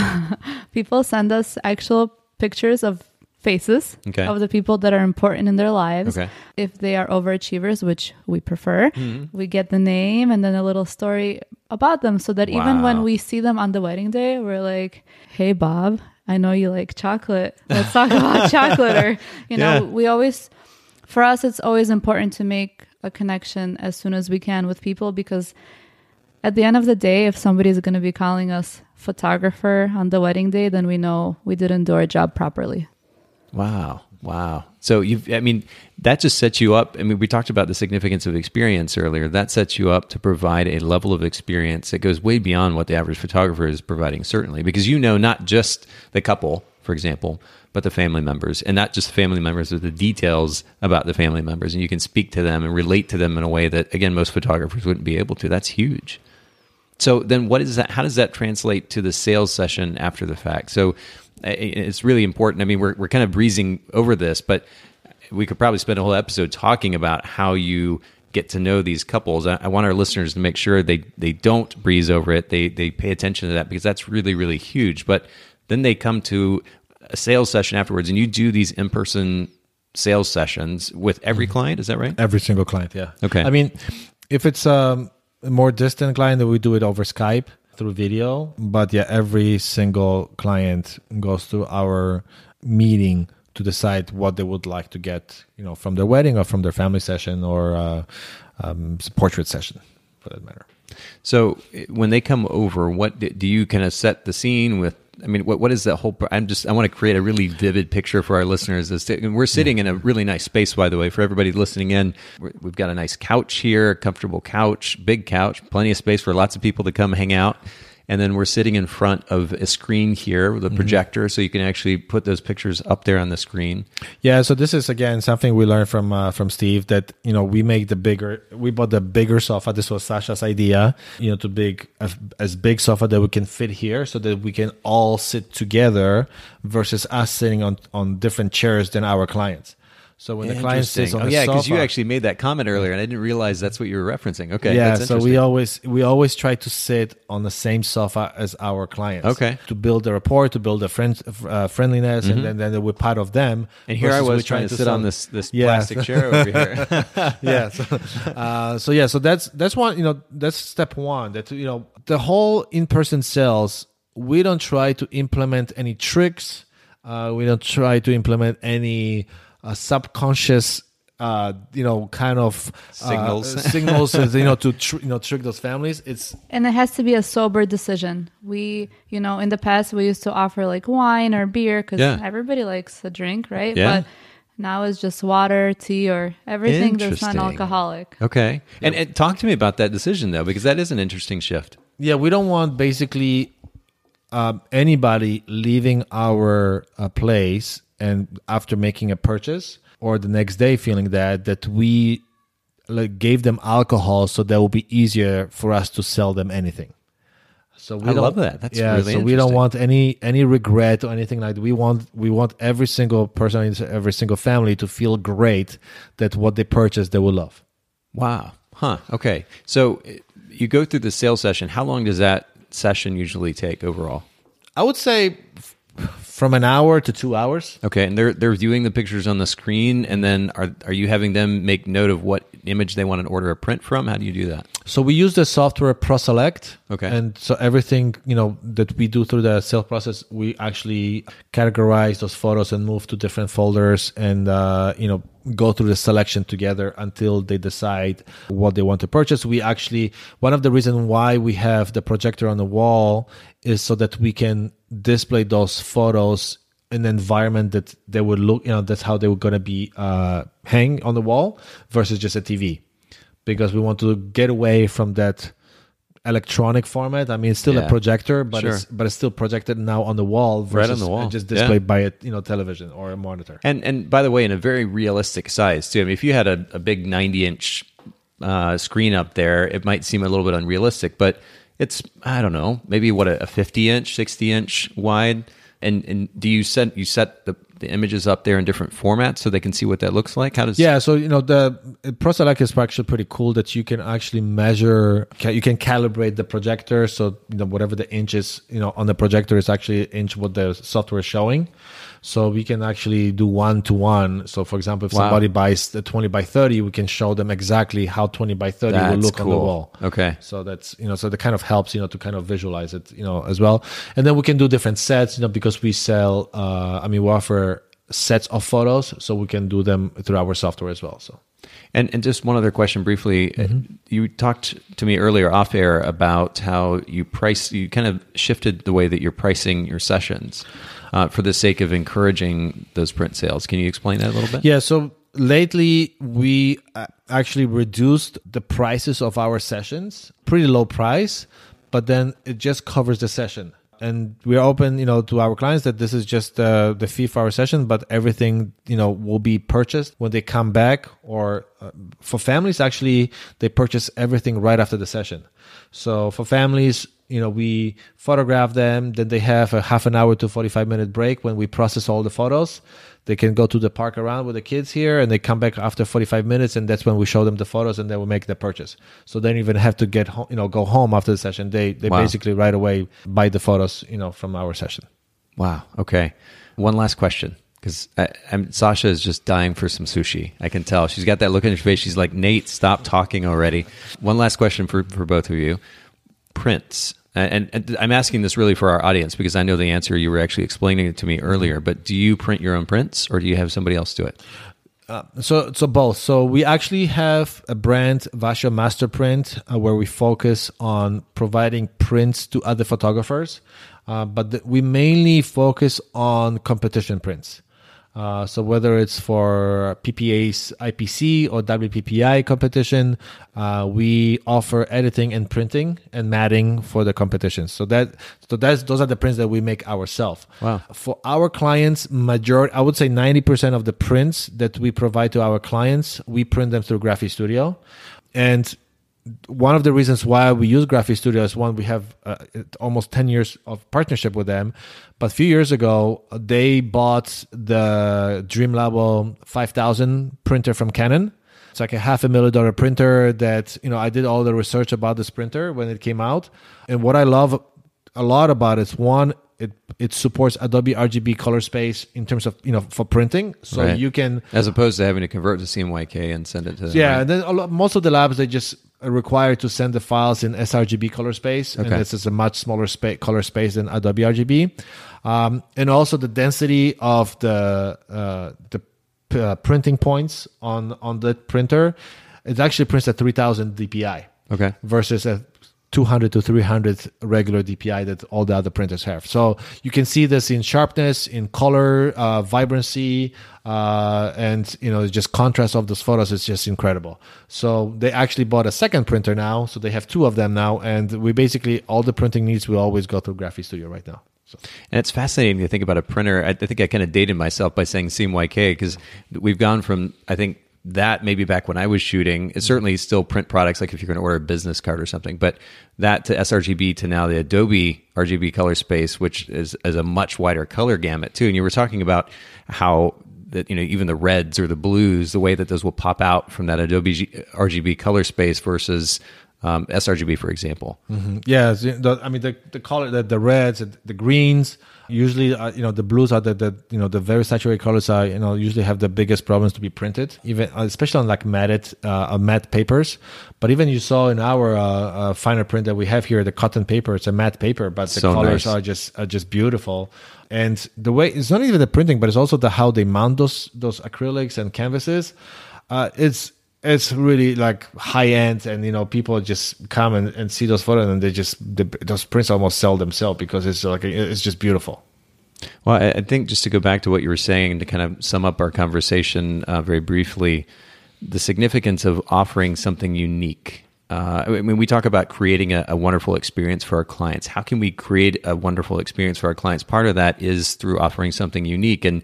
people send us actual pictures of faces okay. of the people that are important in their lives. Okay. If they are overachievers, which we prefer, mm-hmm. we get the name and then a little story about them, so that wow. even when we see them on the wedding day, we're like, hey, Bob, I know you like chocolate. Let's talk about chocolate. Or, you yeah. know, we always, for us, it's always important to make a connection as soon as we can with people, because at the end of the day, if somebody's going to be calling us photographer on the wedding day, then we know we didn't do our job properly. Wow. Wow. So you've, I mean, that just sets you up. I mean, we talked about the significance of experience earlier. That sets you up to provide a level of experience that goes way beyond what the average photographer is providing, certainly, because, you know, not just the couple, for example, but the family members, and not just family members, but the details about the family members. And you can speak to them and relate to them in a way that, again, most photographers wouldn't be able to. That's huge. So then what is that? How does that translate to the sales session after the fact? So it's really important. I mean, we're we're kind of breezing over this, but we could probably spend a whole episode talking about how you get to know these couples. I, I want our listeners to make sure they, they don't breeze over it. They, they pay attention to that, because that's really, really huge. But then they come to a sales session afterwards, and you do these in-person sales sessions with every client. Is that right? Every single client. Yeah. Okay. I mean, if it's, um, a more distant client, we do it over Skype through video. But yeah, every single client goes to our meeting to decide what they would like to get, you know, from their wedding or from their family session or uh, um, portrait session, for that matter. So when they come over, what do you kind of set the scene with? I mean, what what is that whole? I'm just I want to create a really vivid picture for our listeners. As to, and we're sitting in a really nice space, by the way, for everybody listening in. We've got a nice couch here, a comfortable couch, big couch, plenty of space for lots of people to come hang out. And then we're sitting in front of a screen here with a projector, mm-hmm. so you can actually put those pictures up there on the screen. Yeah, so this is again something we learned from uh, from Steve, that you know we make the bigger. We bought the bigger sofa. This was Sasha's idea, you know, to big as big sofa that we can fit here, so that we can all sit together versus us sitting on on different chairs than our clients. So when the client sits on oh, the yeah, sofa, yeah, because you actually made that comment earlier, and I didn't realize that's what you were referencing. Okay, yeah. That's so we always we always try to sit on the same sofa as our clients. Okay, to build a rapport, to build a friend uh, friendliness, mm-hmm. and then, then we're part of them. And here I was trying, trying to sit some, on this this yeah. plastic chair over here. yeah. So, uh, so yeah, so that's that's one. You know, that's step one. That you know, the whole in-person sales. We don't try to implement any tricks. Uh, we don't try to implement any. A subconscious, uh, you know, kind of uh, signals, signals, you know, to tr- you know trick those families. It's and it has to be a sober decision. We, you know, in the past we used to offer like wine or beer because yeah. everybody likes a drink, right? Yeah. But now it's just water, tea, or everything that's non-alcoholic. Okay, yeah. and, and talk to me about that decision though, because that is an interesting shift. Yeah, we don't want basically um, anybody leaving our uh, place. And after making a purchase or the next day feeling that that we like, gave them alcohol so that will be easier for us to sell them anything. So we I love that. That's yeah, really so interesting. We don't want any any regret or anything like that. We want we want every single person, every single family to feel great that what they purchased they will love. Wow. Huh. Okay. So you go through the sales session. How long does that session usually take overall? I would say... From an hour to two hours. Okay, and they're they're viewing the pictures on the screen, and then are are you having them make note of what image they want to order a print from? How do you do that? So we use the software ProSelect. Okay, and so everything you know that we do through the sales process, we actually categorize those photos and move to different folders, and uh, you know go through the selection together until they decide what they want to purchase. We actually one of the reasons why we have the projector on the wall is so that we can display those photos in an environment that they would look, you know, that's how they were going to be uh, hang on the wall versus just a T V, because we want to get away from that electronic format. I mean, it's still yeah. a projector, but sure. it's but it's still projected now on the wall versus right on the wall. Just displayed yeah. by a you know television or a monitor. And and by the way, in a very realistic size too. I mean, if you had a, a big ninety inch uh, screen up there, it might seem a little bit unrealistic, but it's, I don't know, maybe what, a fifty inch, sixty inch wide? And and do you set, you set the, the images up there in different formats so they can see what that looks like? How does Yeah, so, you know, the ProSelect is actually pretty cool that you can actually measure, you can calibrate the projector. So, you know, whatever the inch is, you know, on the projector is actually an inch what the software is showing. So we can actually do one-to-one. So, for example, if wow. somebody buys the twenty by thirty, we can show them exactly how twenty by thirty that's will look cool. on the wall. Okay. So that's, you know, so that kind of helps, you know, to kind of visualize it, you know, as well. And then we can do different sets, you know, because we sell, uh, I mean, we offer sets of photos, so we can do them through our software as well. So, and and just one other question briefly. Mm-hmm. You talked to me earlier off air about how you price, you kind of shifted the way that you're pricing your sessions. Uh, for the sake of encouraging those print sales. Can you explain that a little bit? Yeah, so lately we uh, actually reduced the prices of our sessions, pretty low price, but then it just covers the session. And we're open, you know, to our clients that this is just uh, the fee for our session, but everything, you know, will be purchased when they come back. Or uh, for families, actually, they purchase everything right after the session. So for families, you know, we photograph them, then they have a half an hour to forty-five minute break when we process all the photos. They can go to the park around with the kids here, and they come back after forty-five minutes, and that's when we show them the photos, and then we make the purchase. So they don't even have to get home, you know, go home after the session. They they wow. basically right away buy the photos, you know, from our session. Wow. Okay. One last question. Because Sasha is just dying for some sushi. I can tell. She's got that look in her face. She's like, Nate, stop talking already. One last question for, for both of you. Prints. And, and I'm asking this really for our audience because I know the answer. You were actually explaining it to me earlier. But do you print your own prints or do you have somebody else do it? Uh, so, so both. So we actually have a brand, Vasha Masterprint, uh, where we focus on providing prints to other photographers. Uh, but the, we mainly focus on competition prints. Uh, so whether it's for P P A's I P C or W P P I competition, uh, we offer editing and printing and matting for the competitions. So that, so that's, those are the prints that we make ourselves. Wow. For our clients, majority, I would say ninety percent of the prints that we provide to our clients, we print them through GraphiStudio. And one of the reasons why we use GraphiStudio is one, we have uh, almost ten years of partnership with them. But a few years ago, they bought the Dream Labo five thousand printer from Canon. It's like a half a million dollar printer that, you know, I did all the research about this printer when it came out. And what I love a lot about it is one, It it supports Adobe R G B color space in terms of, you know, for printing. So right. You can... As opposed to having to convert to C M Y K and send it to... Yeah, right? And then a lot, most of the labs, they just are required to send the files in sRGB color space. Okay. And this is a much smaller spa- color space than Adobe R G B. Um, and also the density of the uh, the p- uh, printing points on, on the printer. It actually prints at three thousand D P I. Okay. Versus a two hundred to three hundred regular D P I that all the other printers have. So you can see this in sharpness, in color, uh, vibrancy, uh, and, you know, just contrast of those photos is just incredible. So they actually bought a second printer now, so they have two of them now, and we basically, all the printing needs, we always go through GraphiStudio right now. So. And it's fascinating to think about a printer. I think I kind of dated myself by saying C M Y K because we've gone from, I think, that maybe back when I was shooting, it's certainly still print products, like if you're going to order a business card or something, but that to sRGB to now the Adobe R G B color space, which is, is a much wider color gamut too. And you were talking about how that, you know, even the reds or the blues, the way that those will pop out from that Adobe G- R G B color space versus um, sRGB, for example. Mm-hmm. Yeah. The, I mean, the, the color, the, the reds, the greens, usually, uh, you know, the blues are the, the, you know, the very saturated colors are, you know, usually have the biggest problems to be printed, even especially on like matted, uh, matte papers. But even you saw in our uh, uh, finer print that we have here, the cotton paper, it's a matte paper, but the so colors nice. are just are just beautiful. And the way, it's not even the printing, but it's also the how they mount those those acrylics and canvases. Uh, it's it's really like high end, and you know, people just come and, and see those photos, and they just they, those prints almost sell themselves because it's like it's just beautiful. Well, I think just to go back to what you were saying to kind of sum up our conversation uh, very briefly, the significance of offering something unique. Uh, I mean, we talk about creating a, a wonderful experience for our clients. How can we create a wonderful experience for our clients? Part of that is through offering something unique, and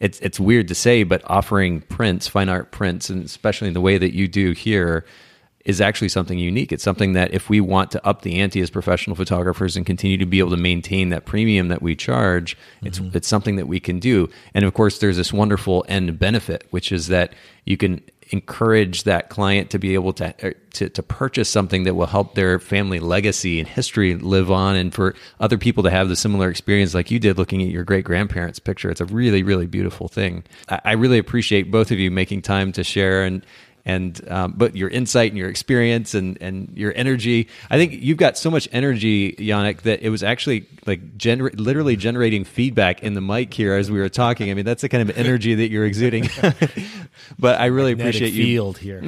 It's it's weird to say, but offering prints, fine art prints, and especially in the way that you do here, is actually something unique. It's something that if we want to up the ante as professional photographers and continue to be able to maintain that premium that we charge, mm-hmm. it's it's something that we can do. And of course, there's this wonderful end benefit, which is that you can encourage that client to be able to, to to purchase something that will help their family legacy and history live on, and for other people to have the similar experience like you did looking at your great-grandparents' picture. It's a really, really beautiful thing. I, I really appreciate both of you making time to share and and um, but your insight and your experience and and your energy. I think you've got so much energy, Yannick, that it was actually like gener- literally generating feedback in the mic here as we were talking. I mean, that's the kind of energy that you're exuding. But I really Magnetic appreciate you. Field here.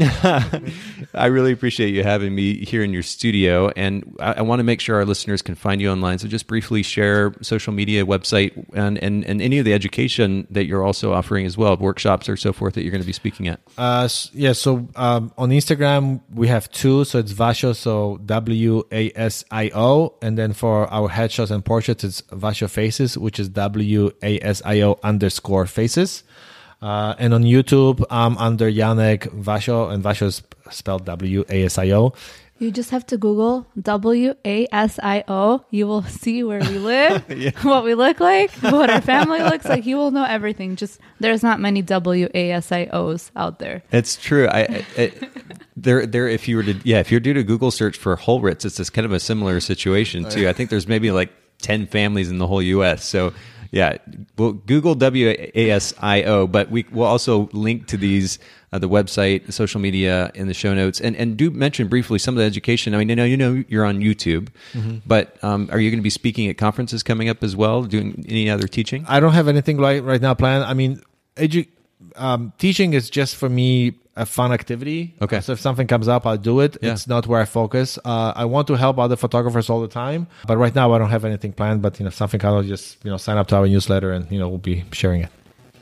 I really appreciate you having me here in your studio, and I, I want to make sure our listeners can find you online. So just briefly share social media, website, and and and any of the education that you're also offering as well, workshops or so forth that you're going to be speaking at. Uh, yes. So um, on Instagram, we have two. So it's Vasho, so W A S I O. And then for our headshots and portraits, it's Vasho Faces, which is W A S I O underscore faces. Uh, and on YouTube, I'm under Yannick Vaggio, and Vaggio is spelled W A S I O. You just have to Google W A S I O. You will see where we live, yeah. What we look like, what our family looks like. You will know everything. Just there's not many W A S I Os out there. It's true. I, I, I there, there. If you were to, yeah, if you're due to Google search for Holritz, it's this kind of a similar situation too. I think there's maybe like ten families in the whole U S. So Yeah, well, Google W A S I O, but we will also link to these, uh, the website, the social media in the show notes. And and do mention briefly some of the education. I mean, I know you know you're on YouTube, mm-hmm. but um, are you going to be speaking at conferences coming up as well, doing any other teaching? I don't have anything right, right now planned. I mean, edu- um, teaching is just for me a fun activity. Okay. So if something comes up, I'll do it. Yeah. It's not where I focus. Uh, I want to help other photographers all the time, but right now I don't have anything planned. But you know, something I'll just you know sign up to our newsletter, and you know we'll be sharing it.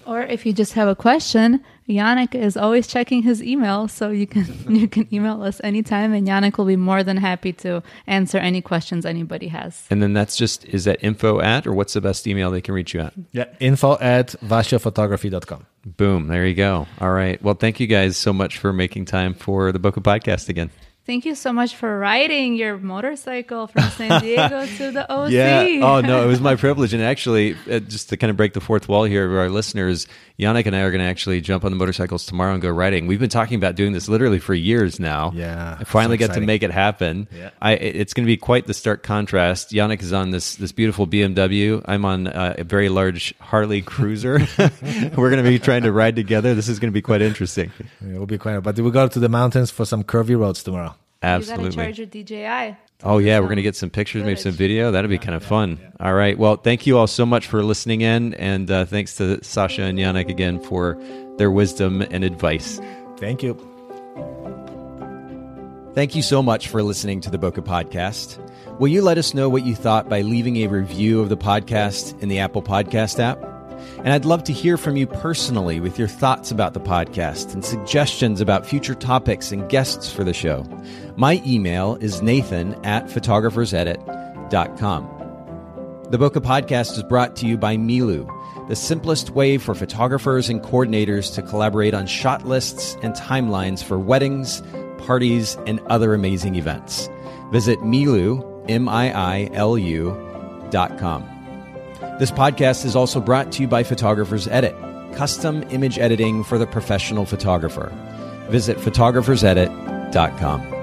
Or if you just have a question, Yannick is always checking his email, so you can you can email us anytime, and Yannick will be more than happy to answer any questions anybody has. And then that's just is that info at or what's the best email they can reach you at? Yeah, info at vasha photography dot com. Boom. There you go. All right. Well, thank you guys so much for making time for the Bokeh Podcast again. Thank you so much for riding your motorcycle from San Diego to the O C. Yeah. Oh, no, it was my privilege. And actually, uh, just to kind of break the fourth wall here of our listeners, Yannick and I are going to actually jump on the motorcycles tomorrow and go riding. We've been talking about doing this literally for years now. Yeah. I finally so got to make it happen. Yeah. I, it's going to be quite the stark contrast. Yannick is on this this beautiful B M W. I'm on uh, a very large Harley Cruiser. We're going to be trying to ride together. This is going to be quite interesting. Yeah, it will be quite. But we go to the mountains for some curvy roads tomorrow. Absolutely. You got to charge your D J I. Oh, yeah. We're going to get some pictures, maybe some video. That'll be kind of fun. Yeah, yeah. All right. Well, thank you all so much for listening in. And uh, thanks to Sasha and Yannick again for their wisdom and advice. Thank you. Thank you so much for listening to the Bokeh Podcast. Will you let us know what you thought by leaving a review of the podcast in the Apple Podcast app? And I'd love to hear from you personally with your thoughts about the podcast and suggestions about future topics and guests for the show. My email is nathan at photographers edit dot com. The Bokeh Podcast is brought to you by Miilu, the simplest way for photographers and coordinators to collaborate on shot lists and timelines for weddings, parties, and other amazing events. Visit Miilu, M I I L U, dot com. This podcast is also brought to you by Photographers Edit, custom image editing for the professional photographer. Visit photographers edit dot com.